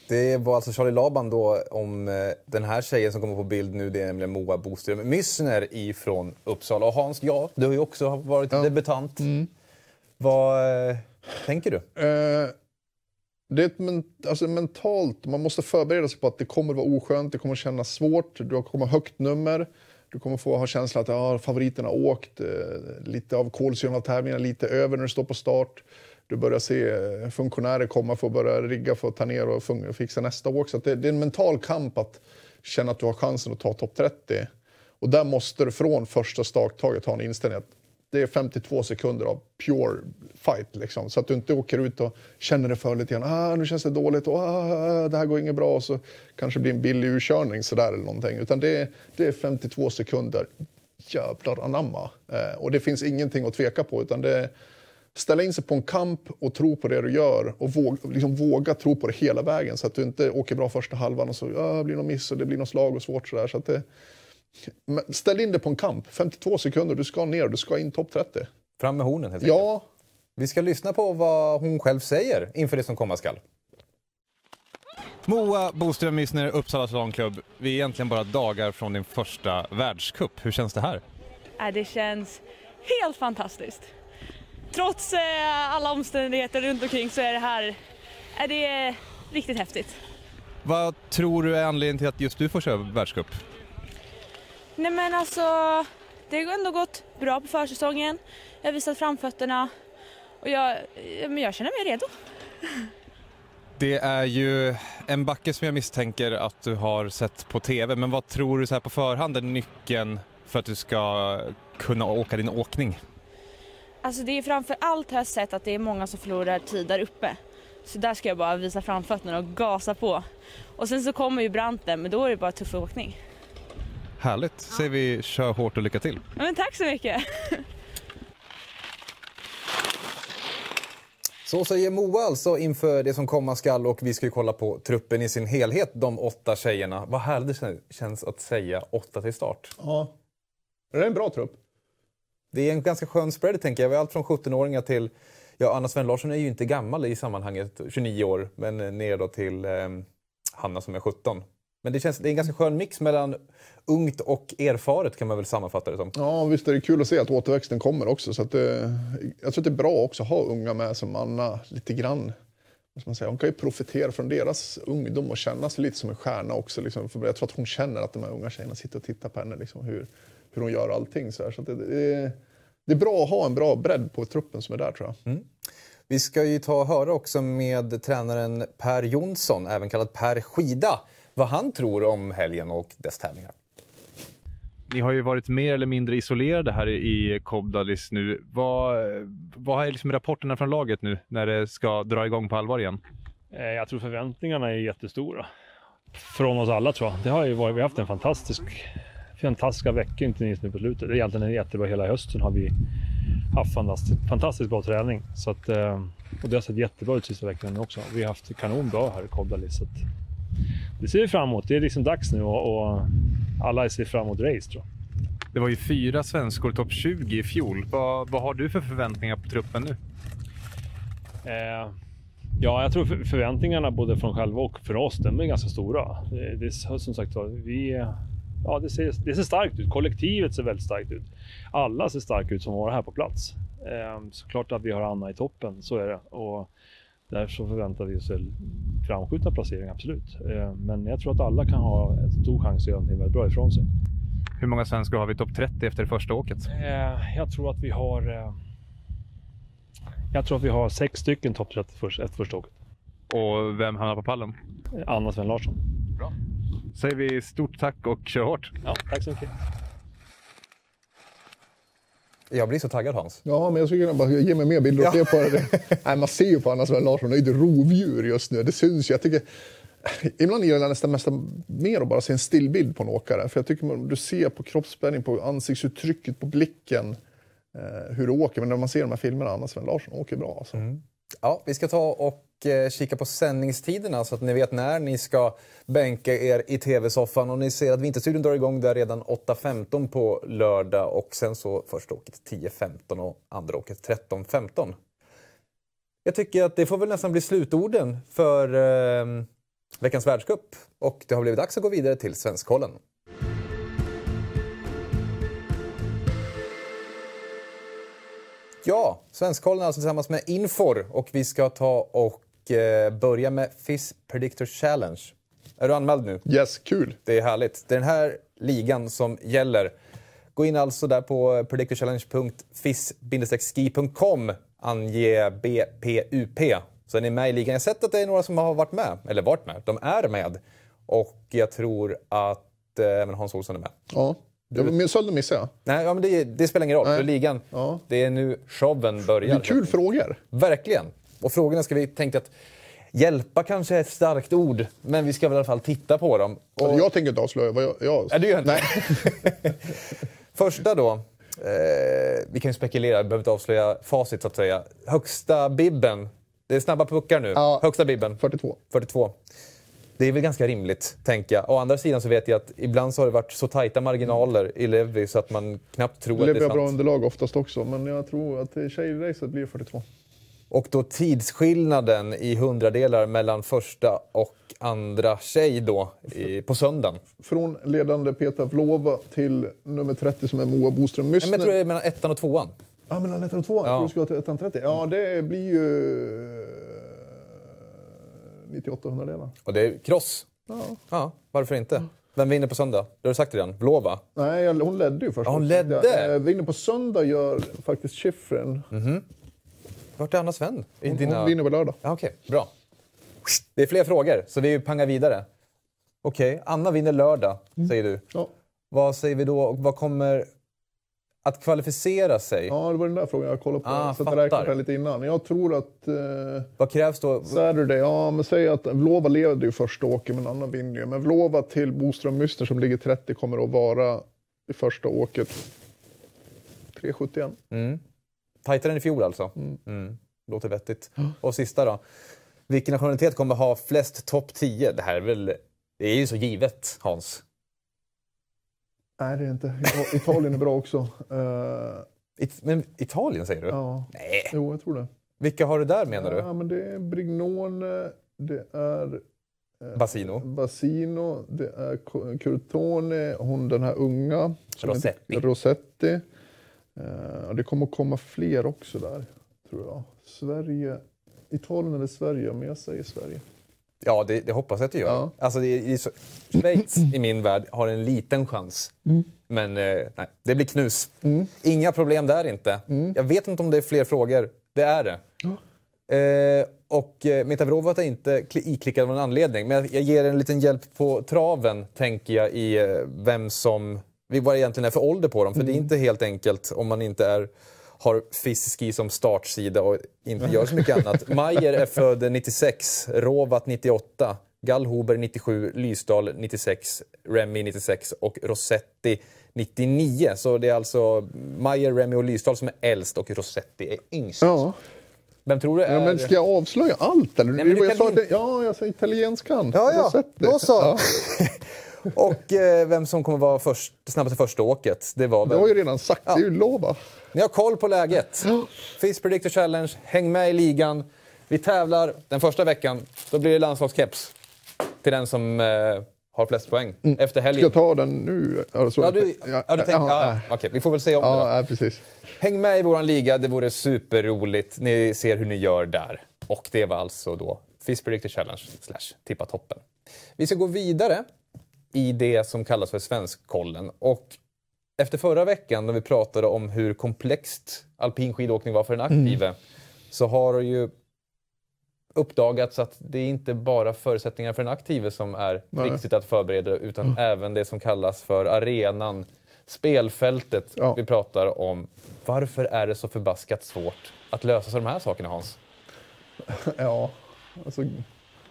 Det var alltså Charlie Laban då om den här tjejen som kommer på bild nu. Det är nämligen Moa Boström-Issner ifrån Uppsala. Och Hans, ja, du har ju också varit ja. debutant. Mm. Vad eh, tänker du? Eh, det är ett men, alltså, mentalt, man måste förbereda sig på att det kommer vara oskönt, det kommer kännas svårt. Du kommer ha högt nummer, du kommer få ha känslan att ja, favoriterna har åkt. Eh, lite av kolsyran av tävlingen, lite över när du står på start. Du börjar se funktionärer komma för att börja rigga för att ta ner och fixa nästa år. Så att det, det är en mental kamp att känna att du har chansen att ta topp trettio. Och där måste du från första starttaget ha en inställning att det är femtiotvå sekunder av pure fight liksom. Så att du inte åker ut och känner det för lite grann. Ah, nu känns det dåligt. Och ah, det här går inget bra. Och så kanske det blir en billig urkörning sådär eller någonting. Utan det är, det är femtiotvå sekunder. Jävlar anamma. Eh, och det finns ingenting att tveka på. Utan det är ställa in sig på en kamp och tro på det du gör. Och våga, liksom våga tro på det hela vägen. Så att du inte åker bra första halvan och så ah, det blir någon miss och det blir någon slag och svårt sådär. Så att det... Men ställ in det på en kamp. femtiotvå sekunder, du ska ner, du ska in topp trettio. Fram med hornen helt enkelt. Ja. Vi ska lyssna på vad hon själv säger inför det som komma skall. Moa Boström-Issner, Uppsala Salonklubb. Vi är egentligen bara dagar från din första världscup. Hur känns det här? Det känns helt fantastiskt. Trots alla omständigheter runt omkring så är det här är det riktigt häftigt. Vad tror du är anledningen till att just du får köra världscup? Nej men alltså, det har ändå gått bra på försäsongen. Jag har visat framfötterna och jag, men jag känner mig redo. Det är ju en backe som jag misstänker att du har sett på tv. Men vad tror du så här på förhand är nyckeln för att du ska kunna åka din åkning? Alltså det är framför allt har jag sett att det är många som förlorar tid där uppe. Så där ska jag bara visa framfötterna och gasa på. Och sen så kommer ju branten, men då är det bara tuff åkning. Härligt. Säger vi kör hårt och lycka till. Ja, men tack så mycket. Så säger Moa alltså inför det som komma skall, och vi ska ju kolla på truppen i sin helhet, de åtta tjejerna. Vad härligt det känns att säga åtta till start. Ja, det är en bra trupp. Det är en ganska skön spread tänker jag. Vi har allt från sjutton-åringar till, ja, Anna Swenn-Larsson är ju inte gammal i sammanhanget, tjugonio år, men ner då till eh, Hanna som är sjutton. Men det känns, det är en ganska skön mix mellan ungt och erfaret kan man väl sammanfatta det som. Ja visst är det kul att se att återväxten kommer också. Så att det, jag tror att det är bra också att ha unga med som Anna lite grann. Måste man säga. Hon kan ju profitera från deras ungdom och känna sig lite som en stjärna också. Liksom. För jag tror att hon känner att de här unga tjejerna sitter och tittar på henne. Liksom, hur, hur hon gör allting. Så, här. Så att det, det, är, det är bra att ha en bra bredd på truppen som är där tror jag. Mm. Vi ska ju ta och höra också med tränaren Per Jonsson, även kallad Per Skida, vad han tror om helgen och dess tävlingar. Ni har ju varit mer eller mindre isolerade här i Kobdalis nu. Vad, vad är liksom rapporterna från laget nu när det ska dra igång på allvar igen? Jag tror förväntningarna är jättestora. Från oss alla tror jag. Det har ju varit, vi har haft en fantastisk, fantastiska vecka inte minst nu på slutet. Det är egentligen en jättebra hela hösten har vi haft fantastiskt, fantastiskt bra träning. Så att, och det har sett jättebra ut sista veckan också. Vi har haft kanonbra här i Kobdalis så att det ser vi framåt. Det är liksom dags nu och, och alla ser framåt race tror jag. Det var ju fyra svenskor topp tjugo i fjol. Vad, vad har du för förväntningar på truppen nu? Eh, ja, jag tror för, förväntningarna både från själva och för oss de är ganska stora. Det, det som sagt vi, ja, det ser, det ser starkt ut. Kollektivet ser väldigt starkt ut. Alla ser starka ut som var här på plats. Eh, såklart att vi har Anna i toppen, så är det. Och där så förväntar vi oss framskjutna placering, absolut. Men jag tror att alla kan ha en stor chans att göra någonting väldigt bra ifrån sig. Hur många svenskar har vi topp trettio efter det första åket? Jag tror att vi har, jag tror att vi har sex stycken topp trettio efter första åket. Och vem hamnar på pallen? Anna Swenn-Larsson. Bra. Säger vi stort tack och kör hårt. Ja, tack så mycket. Jag blir så taggad Hans. Ja, men jag skulle bara ge mig mer bilder och ja. Se på det. Nej, man ser ju på Anna Swenn-Larsson, det är ju ett rovdjur just nu. Det syns ju. Jag tycker, ibland gillar jag nästan mest mer att bara se en stillbild på en åkare. För jag tycker du ser på kroppsspänning, på ansiktsuttrycket, på blicken, eh, hur du åker. Men när man ser de här filmerna, Anna Swenn-Larsson åker bra. Alltså. Mm. Ja, vi ska ta och eh, kika på sändningstiderna så att ni vet när ni ska bänka er i tv-soffan. Och ni ser att Vinterstudion drar igång där redan åtta femton på lördag och sen så första åket tio femton och andra åket tretton femton. Jag tycker att det får väl nästan bli slutorden för eh, veckans världscup och det har blivit dags att gå vidare till Svenskollen. Ja, Svenskollen alltså tillsammans med Infor och vi ska ta och eh, börja med F I S Predictor Challenge. Är du anmäld nu? Yes, kul. Det är härligt. Det är den här ligan som gäller. Gå in alltså där på predictor challenge punkt fis dash ski punkt com, ange B P U P. Så är ni med i ligan. Jag har sett att det är några som har varit med, eller varit med. De är med och jag tror att eh, Hans Olsson är med. Ja. Du... Sölden missar jag. Nej, ja, men det, det spelar ingen roll. Nej. För ligan, ja. Det är nu showen börjar. Det är kul frågor. Verkligen. Och frågorna ska vi tänka att hjälpa kanske är ett starkt ord. Men vi ska väl i alla fall titta på dem. Och... Alltså, jag tänker inte avslöja vad jag... jag... Nej, det gör inte. Nej. Första då. Eh, vi kan ju spekulera, vi behöver inte avslöja facit så att säga. Högsta bibben. Det är snabba puckar nu. Ja, högsta bibben. fyrtiotvå. fyrtiotvå. Det är väl ganska rimligt, tänker jag. Å andra sidan så vet jag att ibland så har det varit så tajta marginaler mm. i Levi så att man knappt tror Levi att det är sant. Levi har bra underlag oftast också, men jag tror att tjejracet blir fyrtiotvå. Och då tidsskillnaden i hundradelar mellan första och andra tjej då i, på söndagen. Från ledande Petra Vlhová till nummer trettio som är Moa Boström-Issner. Men jag tror det är mellan ettan och tvåan. Ja, mellan ettan och tvåan. Ja. Jag tror du ska ha ettan trettio. Ja, det blir ju... nittioåtta hundra delar. Och det är kross. Ja. Ja, varför inte? Vem vinner på söndag? Det har du sagt redan. Vlhová. Nej, hon ledde ju först. Ja, hon ledde. Vinner på söndag gör faktiskt Shiffrin. Mhm. Vart är Anna Swenn? Hon, dina... hon vinner på lördag. Ja, okej. Okay. Bra. Det är fler frågor, så vi pangar vidare. Okej, okay. Anna vinner lördag, mm. säger du. Ja. Vad säger vi då? Och vad kommer att kvalificera sig? Ja, det var den där frågan jag kollade på. Ah, så jag räknade lite innan. Jag tror att... Eh, vad krävs då? Saturday, ja, men säg att Vlhová leder ju första åket, men Anna vinner ju. Men Vlhová till Boström-Issner som ligger trettio kommer att vara i första åket tre sjuttioett. Mm. Tajtare än i fjol alltså. Mm. Mm. Låter vettigt. Och sista då. Vilken nationalitet kommer ha flest topp tio? Det här är väl... Det är ju så givet, Hans. Nej, det är inte. Italien är bra också. Uh... It- men Italien säger du? Ja. Nej. Jo, jag tror det. Vilka har du där menar du? Ja, men det är Brignone, det är... Eh, Bassino. Bassino, det är Curtone, hon den här unga. Rossetti. Rossetti. Uh, det kommer att komma fler också där, tror jag. Sverige, Italien eller Sverige, men jag säger Sverige. Ja, det, det hoppas jag att du gör. Ja. Alltså, det är, det är så, Schweiz i min värld har en liten chans. Mm. Men eh, nej, det blir knus. Mm. Inga problem där inte. Mm. Jag vet inte om det är fler frågor. Det är det. Mm. Eh, och eh, Metavrovat är inte iklickad av en anledning. Men jag, jag ger en liten hjälp på traven, tänker jag, i eh, vem som... Vi var egentligen är för ålder på dem. För mm. det är inte helt enkelt om man inte är... har Fiski som startsida och inte gör så mycket annat. Meyer är född nittiosex, Rovat nittioåtta, Gallhuber nittiosju, Lysdal nittiosex, Remy nittiosex och Rossetti nittionio. Så det är alltså Meyer, Remy och Lysdal som är äldst och Rossetti är yngst. Ja. Vem tror du är... Ja, men ska jag avslöja allt? Eller? Nej, men du jag sa inte... Ja, jag sa italienskan. Ja, ja. Rossetti. Då så. Ja. Och eh, vem som kommer vara först, snabbaste första åket, det var väl... Det har ju redan sagt, ja. Det är ju Lovar. Ni har koll på läget. F I S Predictor Challenge, häng med i ligan. Vi tävlar den första veckan, då blir det landslagskeps till den som eh, har flest poäng mm. efter helgen. Ska jag ta den nu? Alltså, ja, du, ja, ja, du tänker, ja, ja. Okej, vi får väl se om ja, det då. Ja, precis. Häng med i våran liga, det vore superroligt. Ni ser hur ni gör där. Och det var alltså då F I S Predictor Challenge slash tippa toppen. Vi ska gå vidare i det som kallas för Svenskkollen. Och efter förra veckan när vi pratade om hur komplext alpinskidåkning var för den aktive mm. så har det ju uppdagats att det är inte bara förutsättningar för den aktive som är Nej. viktigt att förbereda utan mm. även det som kallas för arenan, spelfältet ja. vi pratar om. Varför är det så förbaskat svårt att lösa de här sakerna, Hans? Ja, alltså...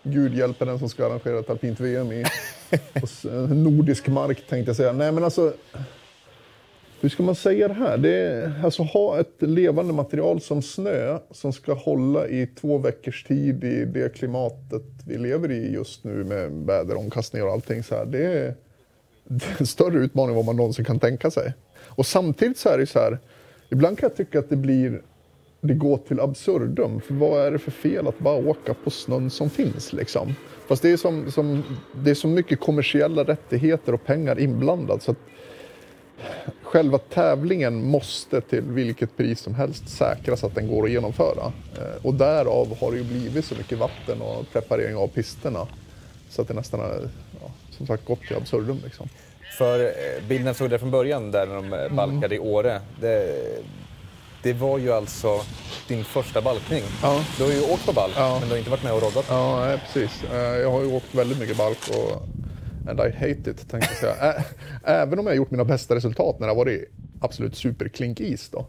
Gud hjälper den som ska arrangera ett alpint V M i nordisk mark, tänkte jag säga. Nej, men alltså, hur ska man säga det här? Det är, alltså, ha ett levande material som snö som ska hålla i två veckors tid i det klimatet vi lever i just nu med väderomkastningar och allting. Så här, det, är, det är en större utmaning än vad man någonsin kan tänka sig. Och samtidigt så är det så här, ibland kan jag tycka att det blir... Det går till absurdum. För vad är det för fel att bara åka på snön som finns? Liksom? Fast det är, som, som, det är så mycket kommersiella rättigheter och pengar inblandat. Så att själva tävlingen måste till vilket pris som helst säkras att den går att genomföra. Och därav har det ju blivit så mycket vatten och preparering av pisterna. Så att det nästan har ja, som sagt gått till absurdum. Liksom. För bilden såg där från början där när de balkade mm. i Åre. Det... Det var ju alltså din första balkning. Ja. Du har ju åkt på balk, ja. men du har inte varit med och roddat. Ja, nej, precis. Jag har ju åkt väldigt mycket balk och And I hate it, tänkte jag säga. Ä- även om jag gjort mina bästa resultat när det har varit absolut superklinkis då.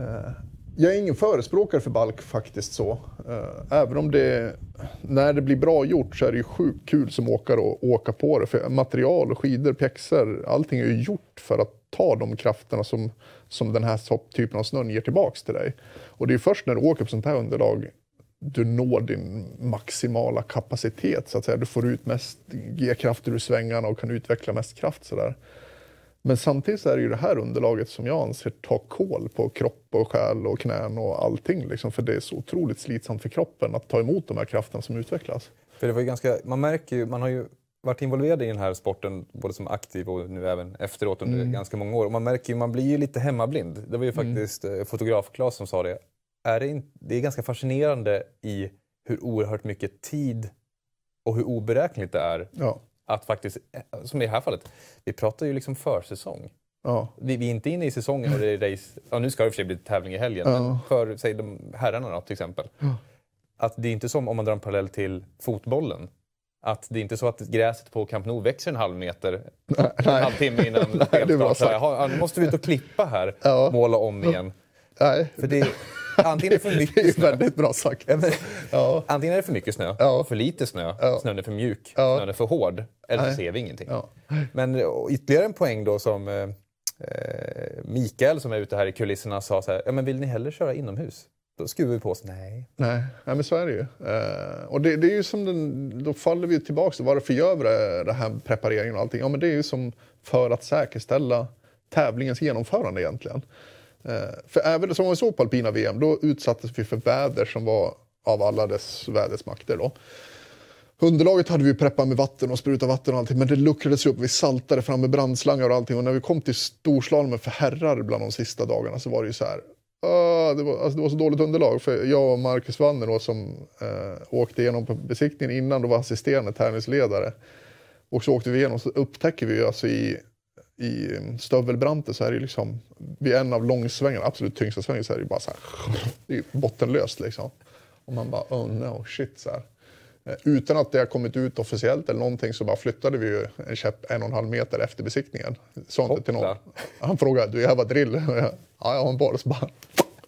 Uh, jag är ingen förespråkare för balk faktiskt så. Uh, även om det, när det blir bra gjort så är det ju sjukt kul som åkare och åka på det. För material, skidor, pjäxor, allting är ju gjort för att ta de krafterna som, som den här typen av snön ger tillbaks till dig. Och det är först när du åker på sånt här underlag du når din maximala kapacitet så att säga. Du får ut mest G-kraft ur svängarna och kan utveckla mest kraft så där. Men samtidigt så är det ju det här underlaget som jag anser tar koll på kropp och själ och knän och allting. Liksom, för det är så otroligt slitsamt för kroppen att ta emot de här krafterna som utvecklas. För det var ju ganska, man märker ju, man har ju varit involverad i den här sporten både som aktiv och nu även efteråt under mm. ganska många år. Och man märker ju, man blir ju lite hemmablind. Det var ju faktiskt mm. fotograf Claes som sa det. Är det, in, det är ganska fascinerande i hur oerhört mycket tid och hur oberäkneligt det är. Ja. Att faktiskt, som i det här fallet, vi pratar ju liksom försäsong. Ja. Vi, vi är inte inne i säsongen och det är race. Ja, nu ska det i och för sig bli tävling i helgen. Ja. Men för, säg de herrarna då, till exempel. Ja. Att det är inte som om man drar en parallell till fotbollen. Att det är inte så att gräset på Camp Nou växer en halv meter nej, en nej. halv timme innan spelstart. Ja, nu måste vi ut och klippa här. Ja. Måla om igen. Nej. För det är... Antingen är det för mycket snö. Det är väldigt bra sagt. Ja, men, ja. Antingen är det för mycket snö, ja. För lite snö, ja. Snön är för mjuk, ja. Snön är för hård, eller så ser vi ingenting. Ja. Men ytterligare en poäng då som eh, Mikael som är ute här i kulisserna sa så här, ja men vill ni hellre köra inomhus? Då skruvar vi på oss. Nej. Nej, nej men så är det ju. Eh, och det, det är ju som den, då faller vi tillbaka. Varför gör vi det, det här prepareringen och allting? Ja men det är ju som för att säkerställa tävlingens genomförande egentligen. För även som vi såg på alpina V M då utsattes vi för väder som var av alla dess vädersmakter då. Underlaget hade vi preppat med vatten och sprutat vatten och allting men det luckrades upp, vi saltade fram med brandslangar och allting och när vi kom till storslalmen för herrar bland de sista dagarna så var det ju så här det var, alltså det var så dåligt underlag för jag och Marcus Vanner då som eh, åkte igenom på besiktningen innan då var assisterande tävlingsledare och så åkte vi igenom så upptäcker vi ju alltså i i stövelbranten så är det liksom vid en av långsvängarna, absolut tyngsta svängen så är det bara så här, det är bottenlöst liksom. Och man bara, oh no, shit så här. Utan att det har kommit ut officiellt eller någonting så bara flyttade vi ju en käpp en och en halv meter efter besiktningen. Sa inte till någon. Han frågade, du jag var drill? Och jag, ja, jag har en boll. Så bara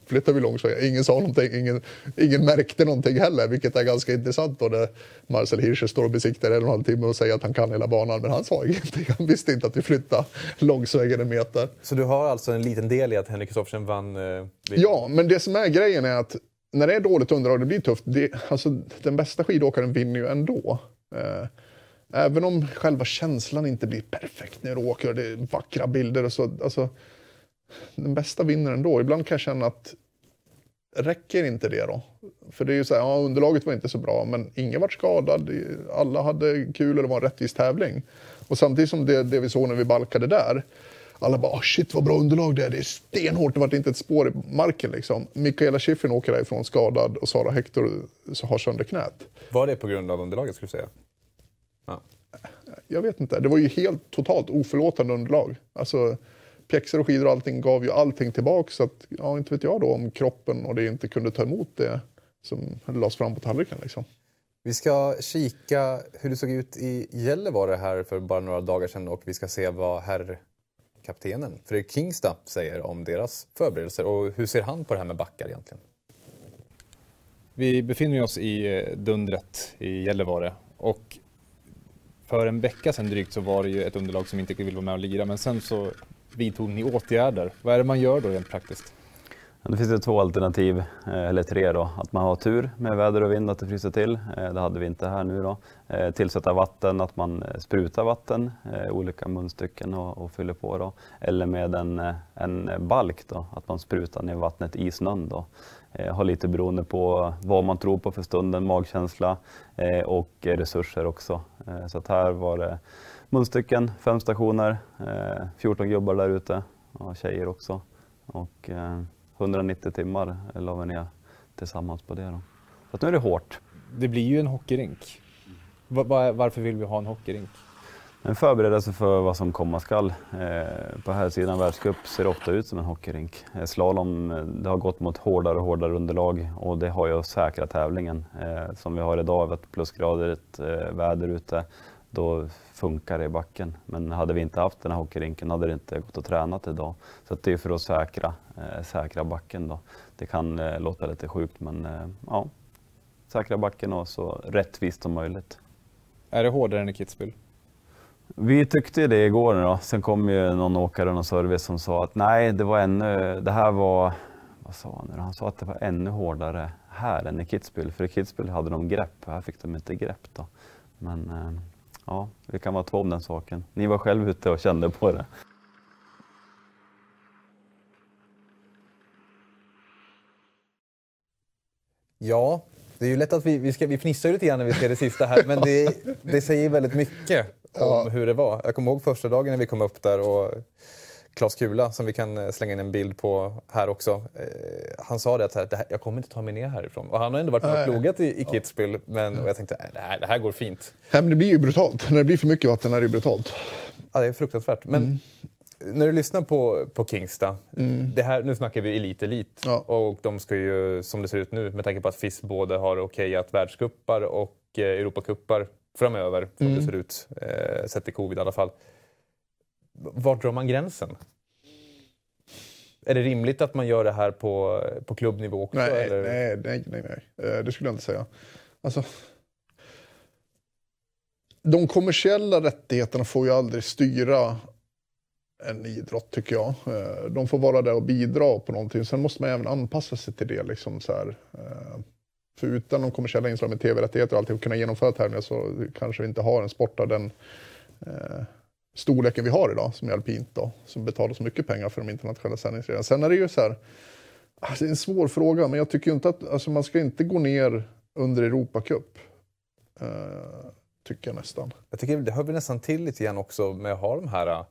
flyttade vi långsvängen. Ingen sa någonting, ingen, ingen märkte någonting heller, vilket är ganska intressant då när Marcel Hirscher står och besiktar en och en halv timme och säger att han kan hela banan, men han sa ingenting, han visste inte att vi flyttade långsvägen en meter. Så du har alltså en liten del i att Henrik Kristoffersen vann? Eh, ja, men det som är grejen är att när det är dåligt underlag, det blir tufft, det, alltså den bästa skidåkaren vinner ju ändå. Eh, även om själva känslan inte blir perfekt när du åker, det är vackra bilder och så, alltså den bästa vinner ändå. Ibland kan jag känna att räcker inte det då? För det är ju så här, ja, underlaget var inte så bra men ingen var skadad. Alla hade kul och det var en rättvis tävling. Och samtidigt som det, det vi såg när vi balkade där. Alla bara, oh, shit vad bra underlag det är. Det är stenhårt, det var inte ett spår i marken liksom. Michaela Shiffrin åker därifrån skadad och Sara Hector så har sönder knät. Var det på grund av underlaget skulle du säga? Ja. Jag vet inte. Det var ju helt totalt oförlåtande underlag. Alltså... Pjäxor och skidor och allting gav ju allting tillbaka så att, ja inte vet jag då om kroppen och det inte kunde ta emot det som lades fram på tallriken liksom. Vi ska kika hur det såg ut i Gällivare här för bara några dagar sedan och vi ska se vad herrkaptenen Fredrik Kingstad säger om deras förberedelser och hur ser han på det här med backar egentligen? Vi befinner oss i dundret i Gällivare och för en vecka sedan drygt så var det ju ett underlag som inte ville vara med och lira men sen så vidtog ni åtgärder. Vad är det man gör då rent praktiskt? Ja, det finns det två alternativ, eller tre då. Att man har tur med väder och vind, att det fryser till. Det hade vi inte här nu då. Tillsätta vatten, att man sprutar vatten, olika munstycken och, och fyller på då. Eller med en, en balk då, att man sprutar ner vattnet i snön då. Har lite beroende på vad man tror på för stunden, magkänsla och resurser också. Så att här var det munstycken, fem stationer, fjorton gubbar där ute och tjejer också. Och hundranittio timmar la vi ner tillsammans på det då. Så att nu är det hårt. Det blir ju en hockeyrink. Varför vill vi ha en hockeyrink? En förberedelse för vad som komma skall. På här sidan världscup ser det ofta ut som en hockeyrink. Slalom det har gått mot hårdare och hårdare underlag och det har ju säkrat tävlingen. Som vi har idag, plusgrader, ett väder ute. då funkar det i backen. Men hade vi inte haft den här hockeyrinken hade det inte gått att träna idag. Så att det är för att säkra, eh, säkra backen då. Det kan eh, låta lite sjukt, men eh, ja, säkra backen och så rättvist som möjligt. Är det hårdare än i Kitzbühel? Vi tyckte det igår då. Sen kom ju någon åkare och service som sa att nej, det var ännu, det här var, vad sa han nu? Han sa att det var ännu hårdare här än i Kitzbühel. För i Kitzbühel hade de grepp, här fick de inte grepp då. Men eh, ja, vi kan vara två om den saken. Ni var själv ute och kände på det. Ja, det är ju lätt att vi, vi, ska, vi fnissar lite grann när vi ser det sista här. Men det, det säger väldigt mycket om ja. hur det var. Jag kommer ihåg första dagen när vi kom upp där och Claes Kula, som vi kan slänga in en bild på här också. Han sa det att så här, det här, jag kommer inte ta mig ner härifrån. Och han har ändå varit äh, plogat i, i Kitzbühel. Men och jag tänkte, nej, det, här, det här går fint. Ja, men det blir ju brutalt. När det blir för mycket vatten är det brutalt. Ja, det är fruktansvärt. Men mm. när du lyssnar på, på Kingsta, mm. det här, nu snackar vi elit, elit. Ja. Och de ska ju, som det ser ut nu, med tanke på att F I S både har okejat världskuppar och eh, Europakuppar framöver, som mm. det ser ut, eh, sett i covid i alla fall. Var drar man gränsen? Är det rimligt att man gör det här på, på klubbnivå också? Nej, eller? Nej, nej, nej, nej. Det skulle jag inte säga. Alltså, de kommersiella rättigheterna får ju aldrig styra en idrott, tycker jag. De får vara där och bidra på någonting. Sen måste man även anpassa sig till det. Liksom, så här. För utan de kommersiella inslag med tv-rättigheter och alltid kunna genomföra tävlingar så kanske vi inte har en sport av den storleken vi har idag, som är alpint då, som betalar så mycket pengar för de internationella sändningsreglerna. Sen är det ju så här, alltså det är en svår fråga, men jag tycker ju inte att, alltså man ska inte gå ner under Europacup, uh, tycker jag nästan. Jag tycker det hör vi nästan till lite grann också med att ha de här, ja,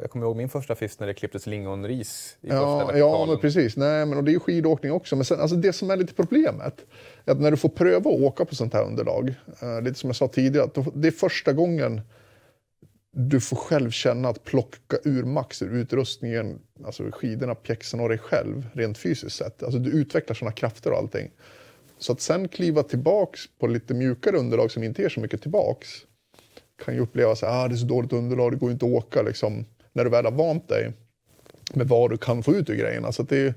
jag kommer ihåg min första fisk när det klipptes lingonris i ja, ja, men precis, nej men och det är ju skidåkning också, men sen, alltså det som är lite problemet är att när du får pröva att åka på sånt här underlag, uh, lite som jag sa tidigare, att det är första gången du får själv känna att plocka ur max ur utrustningen, alltså skidorna, pjäxen och dig själv rent fysiskt sett. Alltså du utvecklar såna krafter och allting. Så att sen kliva tillbaks på lite mjukare underlag som inte är så mycket tillbaks kan ju uppleva så här, ah, det är så dåligt underlag, det går inte att åka liksom, när du väl har vant dig med vad du kan få ut ur grejerna. Så att det är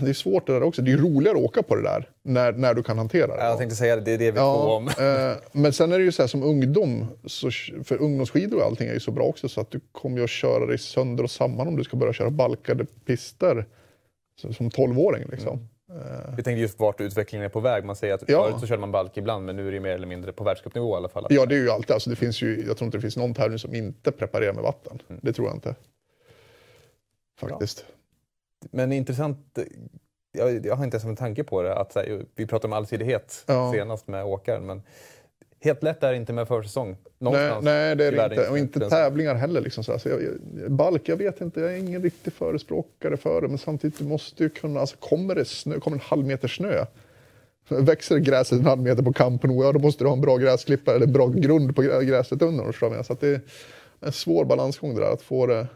Det är svårt det där också. Det är roligare att åka på det där när, när du kan hantera det. Ja, jag tänkte säga det, det är det vi ja, får om. Eh, men sen är det ju så här som ungdom, så, för ungdomsskidor och allting är ju så bra också så att du kommer ju att köra dig sönder och samman om du ska börja köra balkade pister så, som tolvåring liksom. Mm. Eh. Vi tänkte just vart utvecklingen är på väg. Man säger att ja. förut så körde man balk ibland, men nu är det mer eller mindre på världscupnivå i alla fall. Ja, det är ju alltid. Alltså, det finns ju, jag tror inte det finns någon tävling som inte preparerar med vatten. Mm. Det tror jag inte. Faktiskt. Bra. Men intressant, jag, jag har inte ens en tanke på det, att så här, vi pratade om allsidighet ja. senast med åkaren, men helt lätt är det inte med försäsong. Nej, nej, det är det inte. inte. Och inte tävlingar heller. Liksom, så här. Så jag, jag, balk, jag vet inte, jag är ingen riktig förespråkare för det, men samtidigt måste ju kunna, alltså kommer det snö, kommer en halv meter snö, växer gräset en halv meter på kampen, och ja, då måste du ha en bra gräsklippare eller en bra grund på gräset under. Så att det är en svår balansgång det där, att få det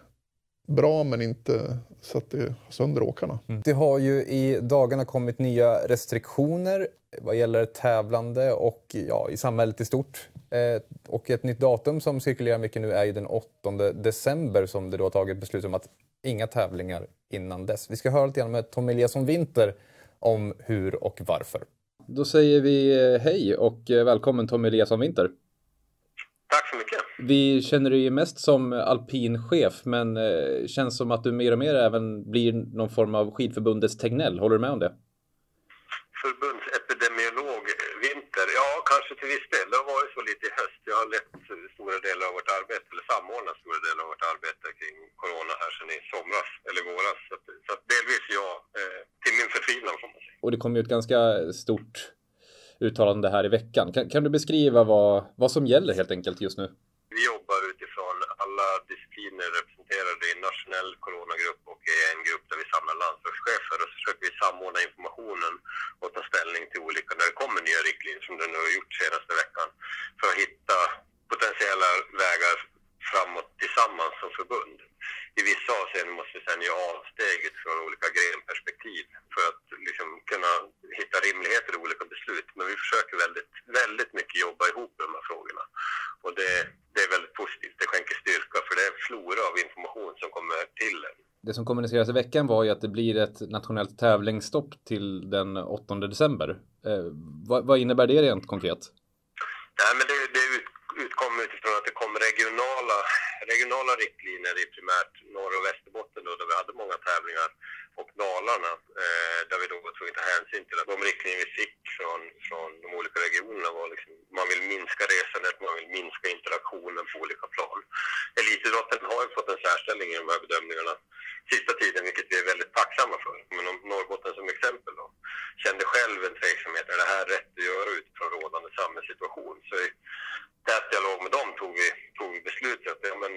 bra men inte så att det sönder åkarna. Mm. Det har ju i dagarna kommit nya restriktioner vad gäller tävlande och ja, i samhället i stort. Eh, och ett nytt datum som cirkulerar mycket nu är ju den åttonde december som det då har tagit beslut om att inga tävlingar innan dess. Vi ska höra lite grann med Tom Eliasson-Vinter om hur och varför. Då säger vi hej och välkommen Tom Eliasson-Vinter. Tack så mycket. Vi känner dig ju mest som alpinchef, men eh, känns som att du mer och mer även blir någon form av skidförbundets Tegnell. Håller du med om det? Förbundsepidemiolog, Vinter. Ja, kanske till viss del. Det har varit så lite i höst. Jag har lett stora delar av vårt arbete, eller samordnat stora delar av vårt arbete kring corona här sedan i somras, eller våras. Så, så delvis jag, eh, till min förtvivlan får man säga. Och det kom ju ett ganska stort uttalande här i veckan. Kan, kan du beskriva vad, vad som gäller helt enkelt just nu? Vi jobbar utifrån alla discipliner representerade i en nationell coronagrupp och i en grupp där vi samlar landslagschefer och så försöker vi samordna informationen och ta ställning till olika när det kommer nya riktlinjer som det nu har gjort senaste veckan för att hitta potentiella vägar framåt tillsammans som förbund. I vissa avseenden måste vi sedan göra avsteget från olika grenperspektiv för att liksom kunna hitta rimligheter i olika beslut. Men vi försöker väldigt, väldigt mycket jobba ihop med de här frågorna. Och flora av information som kommer till en. Det som kommuniceras i veckan var ju att det blir ett nationellt tävlingsstopp till den åttonde december. Eh, vad, vad innebär det rent konkret? Nej, men det, det utkommer utifrån att det kom regionala, regionala riktlinjer i primärt norr- och Västerbotten då, där vi hade många tävlingar, och Dalarna, eh, där vi då var tvungna att ta hänsyn till att de riktlinjer vi fick från, från de olika regionerna var liksom, man vill minska resandet, man vill minska interaktionen på olika plan. Elitidrotten har ju fått en särställning i de här bedömningarna sista tiden, vilket vi är väldigt tacksamma för. Men om Norrbotten som exempel då, kände själv en tveksamhet, är det här rätt att göra utifrån rådande samhällssituation? Så i tät dialog med dem tog vi, tog vi beslutet att ja, men,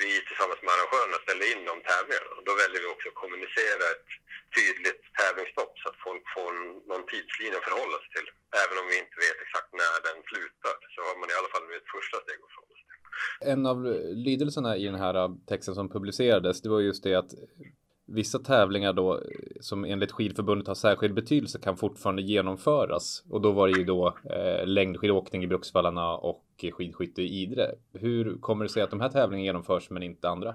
vi tillsammans med arrangörerna ställer in de tävlingarna, och då väljer vi också att kommunicera ett tydligt tävlingsstopp så att folk får någon tidslinje att förhålla sig till. Även om vi inte vet exakt när den slutar, så har man i alla fall med ett första steg att förhålla sig till. En av lydelserna i den här texten som publicerades, det var just det att vissa tävlingar då som enligt skidförbundet har särskild betydelse kan fortfarande genomföras, och då var det ju då eh, längdskidåkning i Bruksvallarna och skidskytte i Idre. Hur kommer det sig att de här tävlingarna genomförs men inte andra?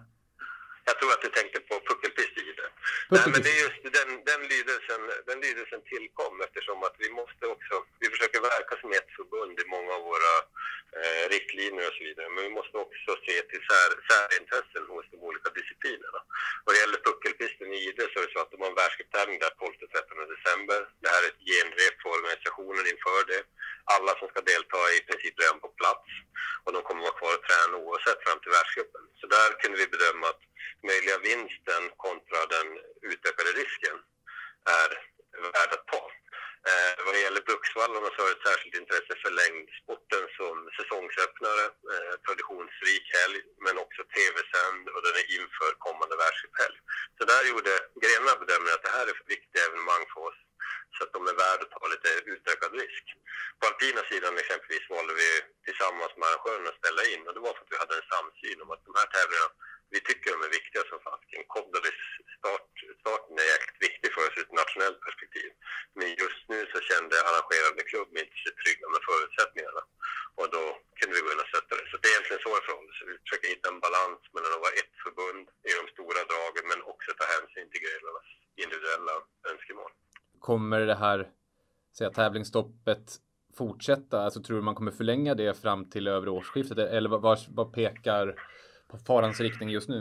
Jag tror att du tänkte på puckelpist i Idre. Nej, men det är just den, den, lydelsen, den lydelsen tillkom eftersom att vi måste också, vi försöker verka som ett förbund i många av våra eh, riktlinjer och så vidare, men vi måste också se till sär, särintressen hos de olika disciplinerna. Vad det gäller puckelpisten i Idre så är det så att de har en världscuptävling där tolfte till trettonde december. Det här är ett genrep för organisationen inför det. Alla som ska delta är i princip redan på plats, och de kommer vara kvar och träna oavsett fram till världscupen. Så där kunde vi bedöma att möjliga vinsten kontra den utökade risken är värd att ta. Eh, vad det gäller Bruksvallarna så har ett särskilt intresse för längdsporten som säsongsöppnare, eh, traditionsrik helg, men också tv-sänd, och den är inför kommande världscuphelg. Så där gjorde Grena bedömningen att det här är för viktiga evenemang för oss, så att de är värda att ta lite utökad risk. På alpina sidan exempelvis valde vi tillsammans med arrangörerna att ställa in, och det var för att vi hade en samsyn om att de här tävlingarna, vi tycker de är viktiga som fasken. Kobbelis start, starten är jäkligt viktig för oss ur ett nationellt perspektiv. Men just nu så kände arrangerande klubb inte sig trygga med förutsättningarna, och då kunde vi gå in och sätta det. Så det är egentligen så ifrån. Så vi försöker hitta en balans mellan att vara ett förbund i de stora dragen, men också ta hänsyn till grenarnas individuella önskemål. Kommer det här säga, tävlingsstoppet fortsätta? Alltså, tror du man kommer förlänga det fram till över årsskiftet? Eller vad, vad pekar på farans riktning just nu?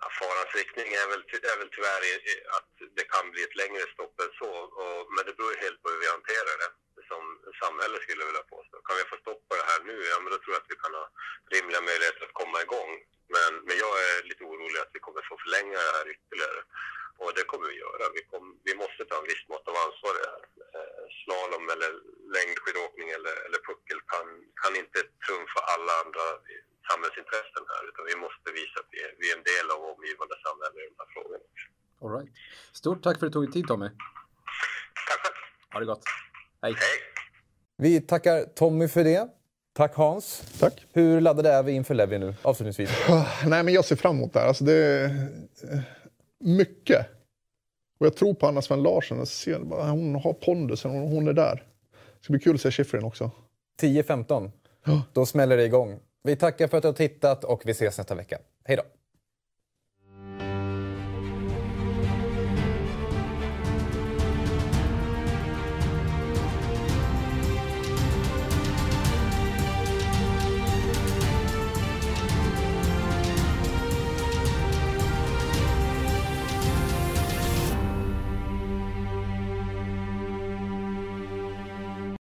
Ja, farans riktning är väl, är väl tyvärr att det kan bli ett längre stopp än så. Och, men det beror helt på hur vi hanterar det som samhället skulle vilja påstå. Kan vi få stoppa det här nu? Ja, men då tror jag att vi kan ha rimliga möjligheter att komma igång. Men, men jag är lite orolig att vi kommer få förlänga det här ytterligare. Och det kommer vi göra. Vi, kom, vi måste ta en viss mått av ansvar i det här. Eh, slalom eller längdskidåkning eller, eller puckel kan, kan inte trumfa alla andra samhällsintressen här, utan vi måste visa att vi är, vi är en del av omgivande samhälle i de här frågorna. All right. Stort tack för att du tog tid, Tommy. Tack. Ha det gott. Hej. Hej. Vi tackar Tommy för det. Tack Hans. Tack. Hur laddade är vi inför Levi nu, avslutningsvis? Nej, men jag ser fram emot det här. Alltså, det är mycket. Och jag tror på Anna Swenn-Larsson. Jag ser bara, hon har pondusen, hon, hon är där. Det ska bli kul att se Shiffrin också. tio femton. Då smäller det igång. Vi tackar för att du har tittat och vi ses nästa vecka. Hej då!